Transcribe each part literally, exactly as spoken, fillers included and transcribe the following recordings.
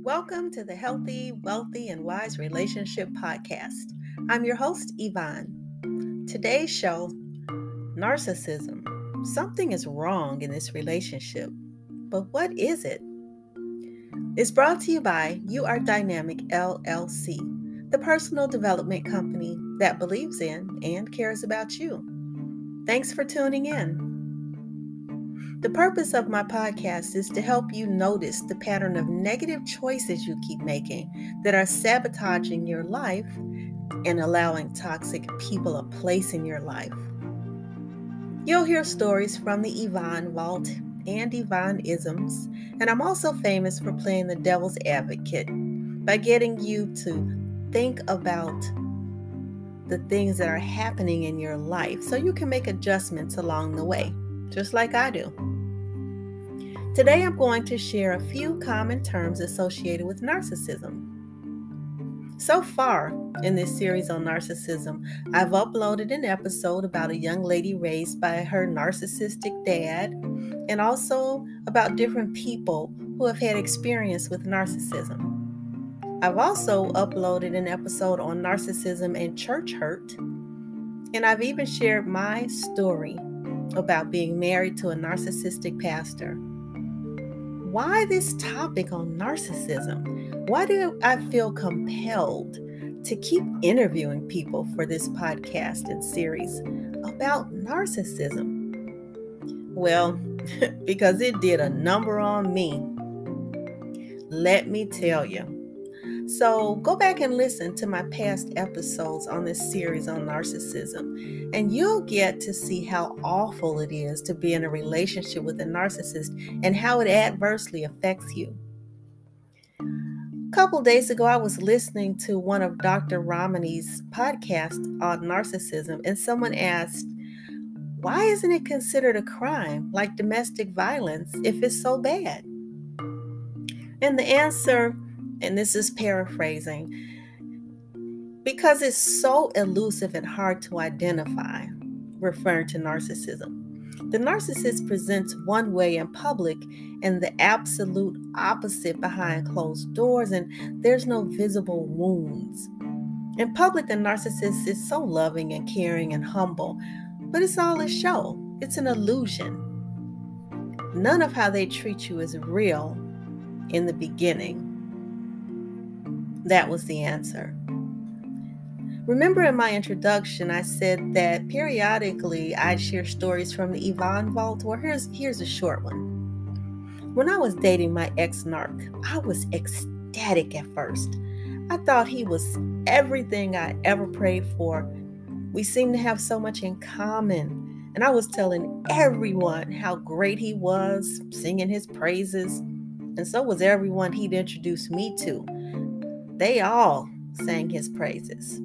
Welcome to the Healthy, Wealthy, and Wise Relationship Podcast. I'm your host, Yvonne. Today's show, narcissism. Something is wrong in this relationship, but what is it? It's brought to you by You Are Dynamic L L C, the personal development company that believes in and cares about you. Thanks for tuning in. The purpose of my podcast is to help you notice the pattern of negative choices you keep making that are sabotaging your life and allowing toxic people a place in your life. You'll hear stories from the Yvonne Walt and Yvonne-isms, and I'm also famous for playing the devil's advocate by getting you to think about the things that are happening in your life so you can make adjustments along the way, just like I do. Today, I'm going to share a few common terms associated with narcissism. So far in this series on narcissism, I've uploaded an episode about a young lady raised by her narcissistic dad, and also about different people who have had experience with narcissism. I've also uploaded an episode on narcissism and church hurt, and I've even shared my story about being married to a narcissistic pastor. Why this topic on narcissism? Why do I feel compelled to keep interviewing people for this podcast and series about narcissism? Well, because it did a number on me. Let me tell you. So go back and listen to my past episodes on this series on narcissism, and you'll get to see how awful it is to be in a relationship with a narcissist and how it adversely affects you. A couple days ago, I was listening to one of Doctor Ramani's podcasts on narcissism, and someone asked, why isn't it considered a crime like domestic violence if it's so bad? And the answer, and this is paraphrasing, because it's so elusive and hard to identify, referring to narcissism. The narcissist presents one way in public and the absolute opposite behind closed doors, and there's no visible wounds. In public, the narcissist is so loving and caring and humble, but it's all a show. It's an illusion. None of how they treat you is real in the beginning. That was the answer. Remember in my introduction, I said that periodically I'd share stories from the Yvonne Vault. Well, here's, here's a short one. When I was dating my ex-narc, I was ecstatic at first. I thought he was everything I ever prayed for. We seemed to have so much in common, and I was telling everyone how great he was, singing his praises, and so was everyone he'd introduced me to. They all sang his praises.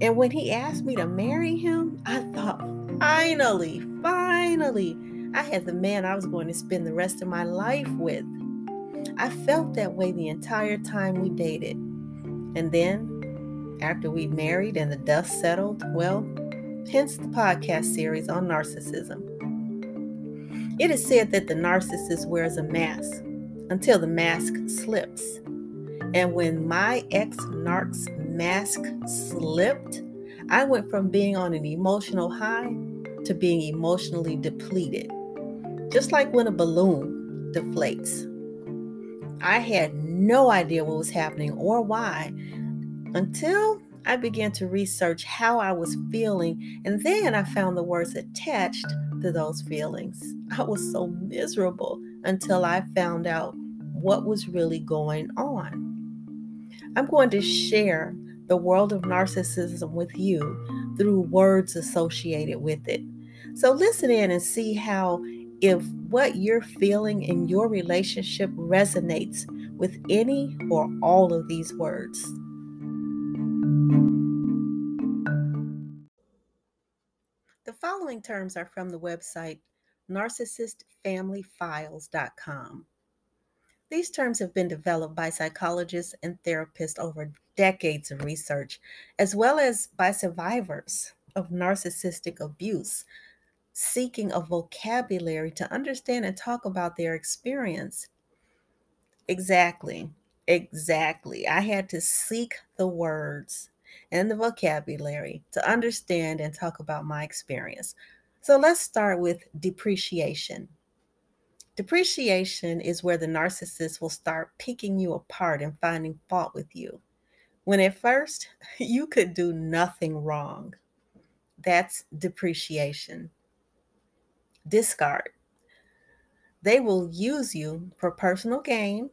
And when he asked me to marry him, I thought, finally, finally, I had the man I was going to spend the rest of my life with. I felt that way the entire time we dated. And then, after we married and the dust settled, well, hence the podcast series on narcissism. It is said that the narcissist wears a mask until the mask slips. And when my ex-narc's mask slipped, I went from being on an emotional high to being emotionally depleted. Just like when a balloon deflates. I had no idea what was happening or why until I began to research how I was feeling, and then I found the words attached to those feelings. I was so miserable until I found out what was really going on. I'm going to share the world of narcissism with you through words associated with it. So listen in and see how, if what you're feeling in your relationship resonates with any or all of these words. The following terms are from the website narcissist family files dot com. These terms have been developed by psychologists and therapists over decades of research, as well as by survivors of narcissistic abuse, seeking a vocabulary to understand and talk about their experience. Exactly. Exactly. I had to seek the words and the vocabulary to understand and talk about my experience. So let's start with depreciation. Depreciation is where the narcissist will start picking you apart and finding fault with you, when at first you could do nothing wrong. That's depreciation. Discard. They will use you for personal gain,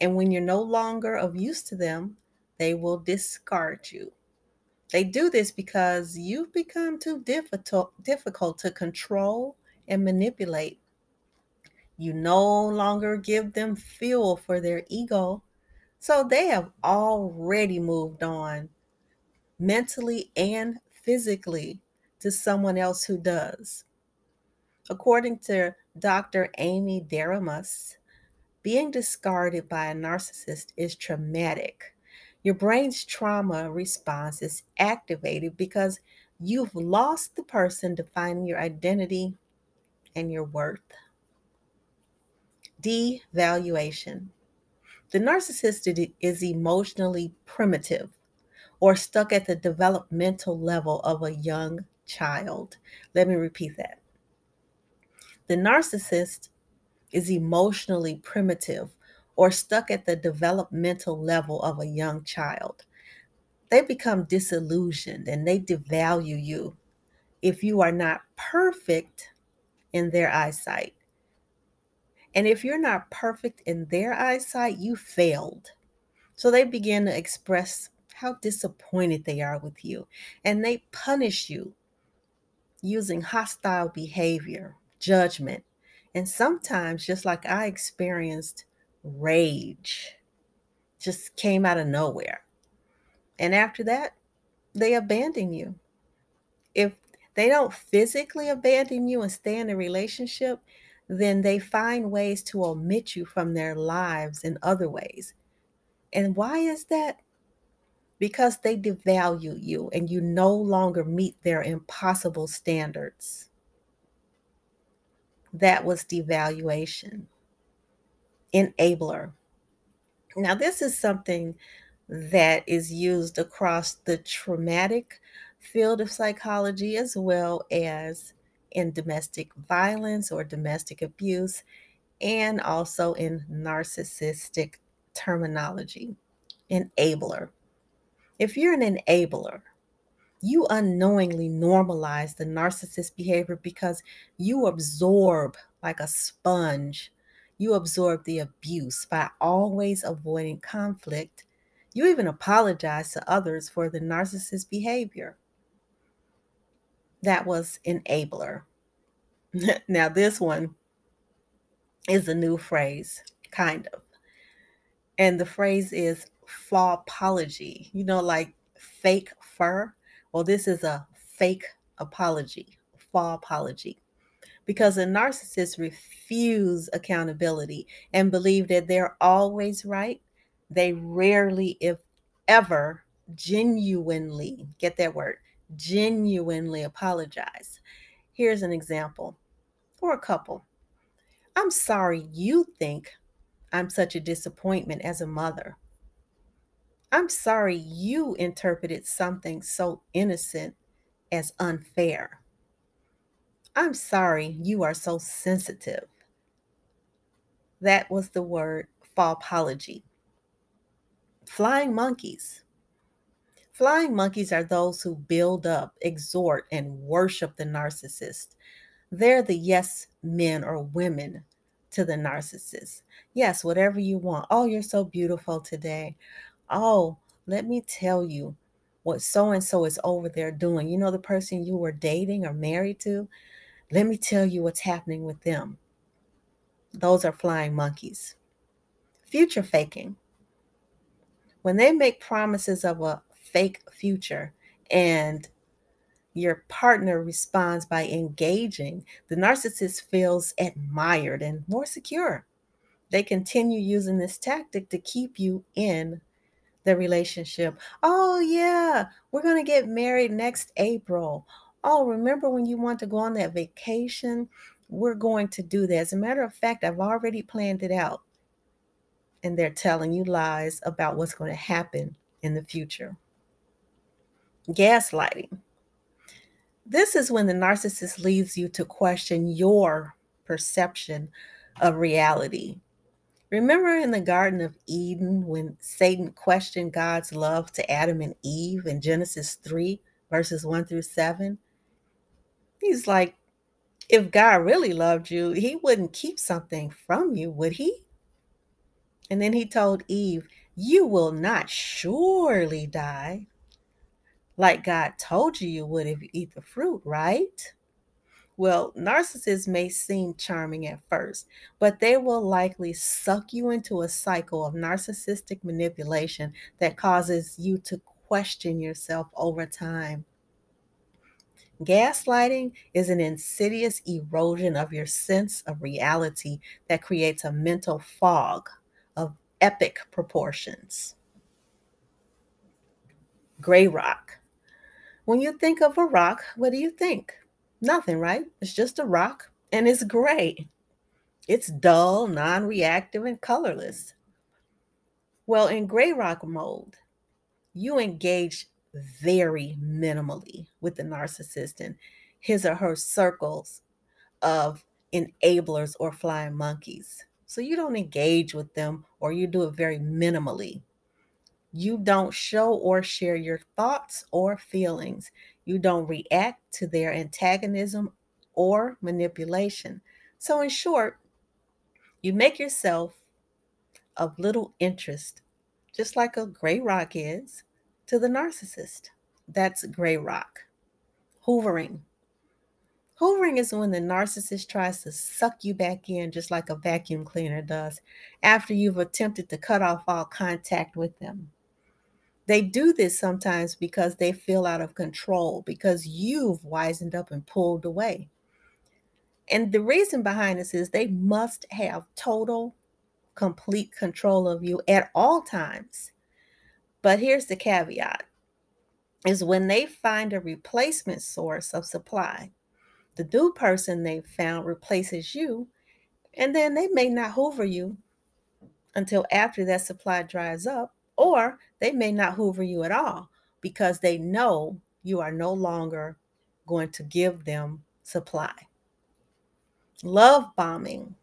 and when you're no longer of use to them, they will discard you. They do this because you've become too difficult, difficult to control and manipulate. You no longer give them fuel for their ego, so they have already moved on mentally and physically to someone else who does. According to Doctor Amy Deramos, being discarded by a narcissist is traumatic. Your brain's trauma response is activated because you've lost the person defining your identity and your worth. Devaluation. The narcissist is emotionally primitive or stuck at the developmental level of a young child. Let me repeat that. The narcissist is emotionally primitive or stuck at the developmental level of a young child. They become disillusioned and they devalue you if you are not perfect in their eyesight. And if you're not perfect in their eyesight, you failed. So they begin to express how disappointed they are with you, and they punish you using hostile behavior, judgment, and sometimes, just like I experienced, rage just came out of nowhere. And after that, they abandon you. If they don't physically abandon you and stay in a relationship, then they find ways to omit you from their lives in other ways. And why is that? Because they devalue you and you no longer meet their impossible standards. That was devaluation. Enabler. Now, this is something that is used across the traumatic field of psychology as well as in domestic violence or domestic abuse, and also in narcissistic terminology. Enabler. If you're an enabler, you unknowingly normalize the narcissist behavior because you absorb like a sponge. You absorb the abuse by always avoiding conflict. You even apologize to others for the narcissist behavior. That was enabler. Now, this one is a new phrase, kind of. And the phrase is fawpology, you know, like fake fur. Well, this is a fake apology, fawpology, because a narcissist refuse accountability and believe that they're always right. They rarely, if ever, genuinely, get that word, genuinely apologize. Here's an example for a couple. I'm sorry you think I'm such a disappointment as a mother. I'm sorry you interpreted something so innocent as unfair. I'm sorry you are so sensitive. That was the word fawpology. Flying monkeys. Flying monkeys are those who build up, exhort, and worship the narcissist. They're the yes men or women to the narcissist. Yes, whatever you want. Oh, you're so beautiful today. Oh, let me tell you what so-and-so is over there doing. You know, the person you were dating or married to? Let me tell you what's happening with them. Those are flying monkeys. Future faking. When they make promises of a fake future and your partner responds by engaging, the narcissist feels admired and more secure. They continue using this tactic to keep you in the relationship. Oh yeah, we're going to get married next April. oh, remember when you want to go on that vacation? We're going to do that. As a matter of fact, I've already planned it out. And they're telling you lies about what's going to happen in the future. Gaslighting. This is when the narcissist leads you to question your perception of reality. Remember in the Garden of Eden when Satan questioned God's love to Adam and Eve in Genesis three, verses one through seven? He's like, if God really loved you, he wouldn't keep something from you, would he? And then he told Eve, you will not surely die. Like God told you you would if you eat the fruit, right? Well, narcissists may seem charming at first, but they will likely suck you into a cycle of narcissistic manipulation that causes you to question yourself over time. Gaslighting is an insidious erosion of your sense of reality that creates a mental fog of epic proportions. Gray rock. When you think of a rock, what do you think? Nothing, right? It's just a rock and it's gray. It's dull, non-reactive, and colorless. Well, in gray rock mode, you engage very minimally with the narcissist and his or her circles of enablers or flying monkeys. So you don't engage with them, or you do it very minimally. You don't show or share your thoughts or feelings. You don't react to their antagonism or manipulation. So in short, you make yourself of little interest, just like a gray rock is to the narcissist. That's gray rock. Hoovering. Hoovering is when the narcissist tries to suck you back in, just like a vacuum cleaner does, after you've attempted to cut off all contact with them. They do this sometimes because they feel out of control, because you've wisened up and pulled away. And the reason behind this is they must have total, complete control of you at all times. But here's the caveat, is when they find a replacement source of supply, the new person they found replaces you, and then they may not hoover you until after that supply dries up, or they may not hoover you at all because they know you are no longer going to give them supply. Love bombing.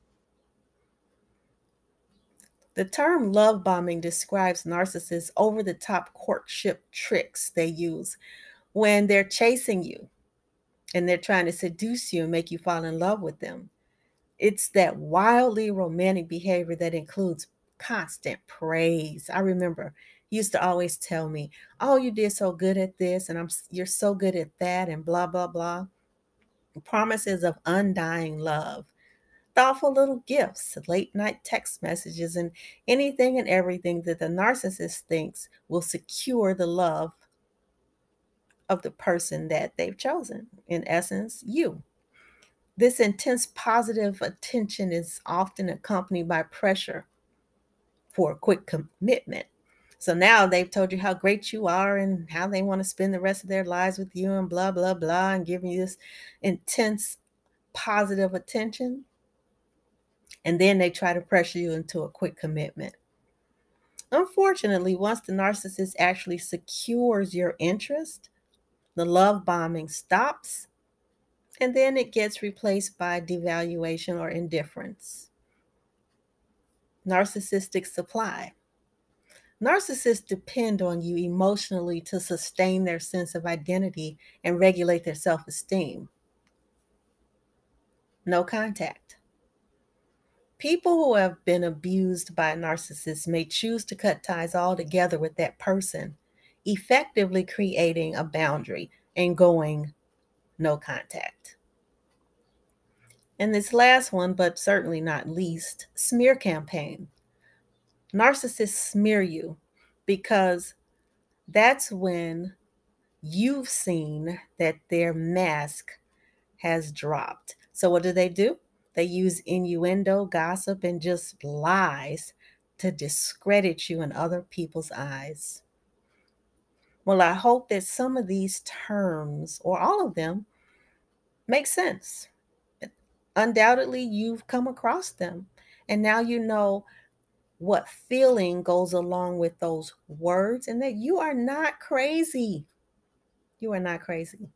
The term love bombing describes narcissists' over-the-top courtship tricks they use when they're chasing you and they're trying to seduce you and make you fall in love with them. It's that wildly romantic behavior that includes constant praise. I remember he used to always tell me, oh, you did so good at this, and I'm you're so good at that, and blah, blah, blah. Promises of undying love, thoughtful little gifts, late night text messages, and anything and everything that the narcissist thinks will secure the love of the person that they've chosen, in essence, you. This intense positive attention is often accompanied by pressure for a quick commitment. So now they've told you how great you are and how they want to spend the rest of their lives with you and blah, blah, blah, and giving you this intense positive attention. And then they try to pressure you into a quick commitment. Unfortunately, once the narcissist actually secures your interest, the love bombing stops, and then it gets replaced by devaluation or indifference. Narcissistic supply. Narcissists depend on you emotionally to sustain their sense of identity and regulate their self-esteem. No contact. People who have been abused by narcissists may choose to cut ties altogether with that person, effectively creating a boundary and going no contact. And this last one, but certainly not least, smear campaign. Narcissists smear you because that's when you've seen that their mask has dropped. So what do they do? They use innuendo, gossip, and just lies to discredit you in other people's eyes. Well, I hope that some of these terms, or all of them, makes sense. Undoubtedly, you've come across them, and now you know what feeling goes along with those words, and that you are not crazy. You are not crazy.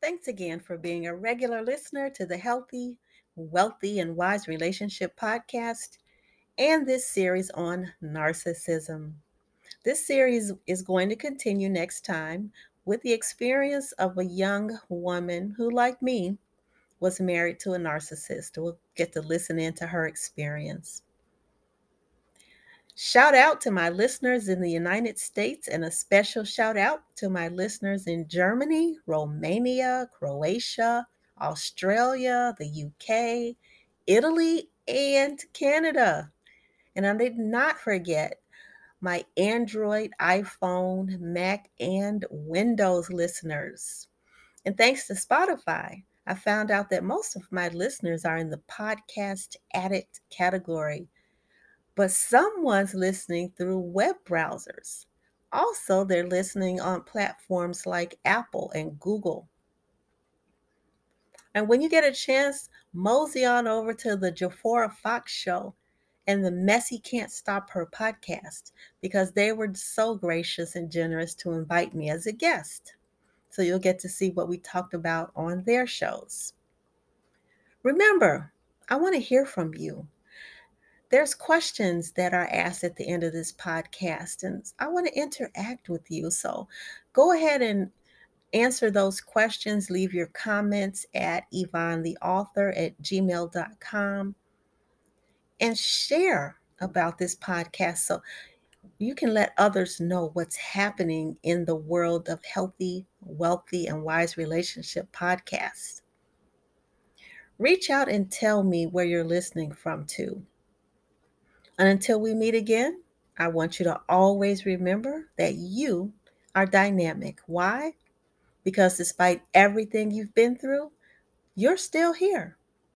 Thanks again for being a regular listener to the Healthy, Wealthy, and Wise Relationship podcast and this series on narcissism. This series is going to continue next time with the experience of a young woman who, like me, was married to a narcissist. We'll get to listen into her experience. Shout out to my listeners in the United States, and a special shout out to my listeners in Germany, Romania, Croatia, Australia, the U K, Italy, and Canada. And I did not forget my Android, iPhone, Mac, and Windows listeners. And thanks to Spotify, I found out that most of my listeners are in the podcast addict category, but someone's listening through web browsers. Also, they're listening on platforms like Apple and Google. And when you get a chance, mosey on over to the Jafura Fox Show and the Messy Can't Stop Her podcast, because they were so gracious and generous to invite me as a guest. So you'll get to see what we talked about on their shows. Remember, I want to hear from you. There's questions that are asked at the end of this podcast, and I want to interact with you. So go ahead and answer those questions. Leave your comments at yvonne the author at gmail dot com and share about this podcast so you can let others know what's happening in the world of Healthy, Wealthy, and Wise Relationship podcasts. Reach out and tell me where you're listening from too. And until we meet again, I want you to always remember that you are dynamic. Why? Because despite everything you've been through, you're still here.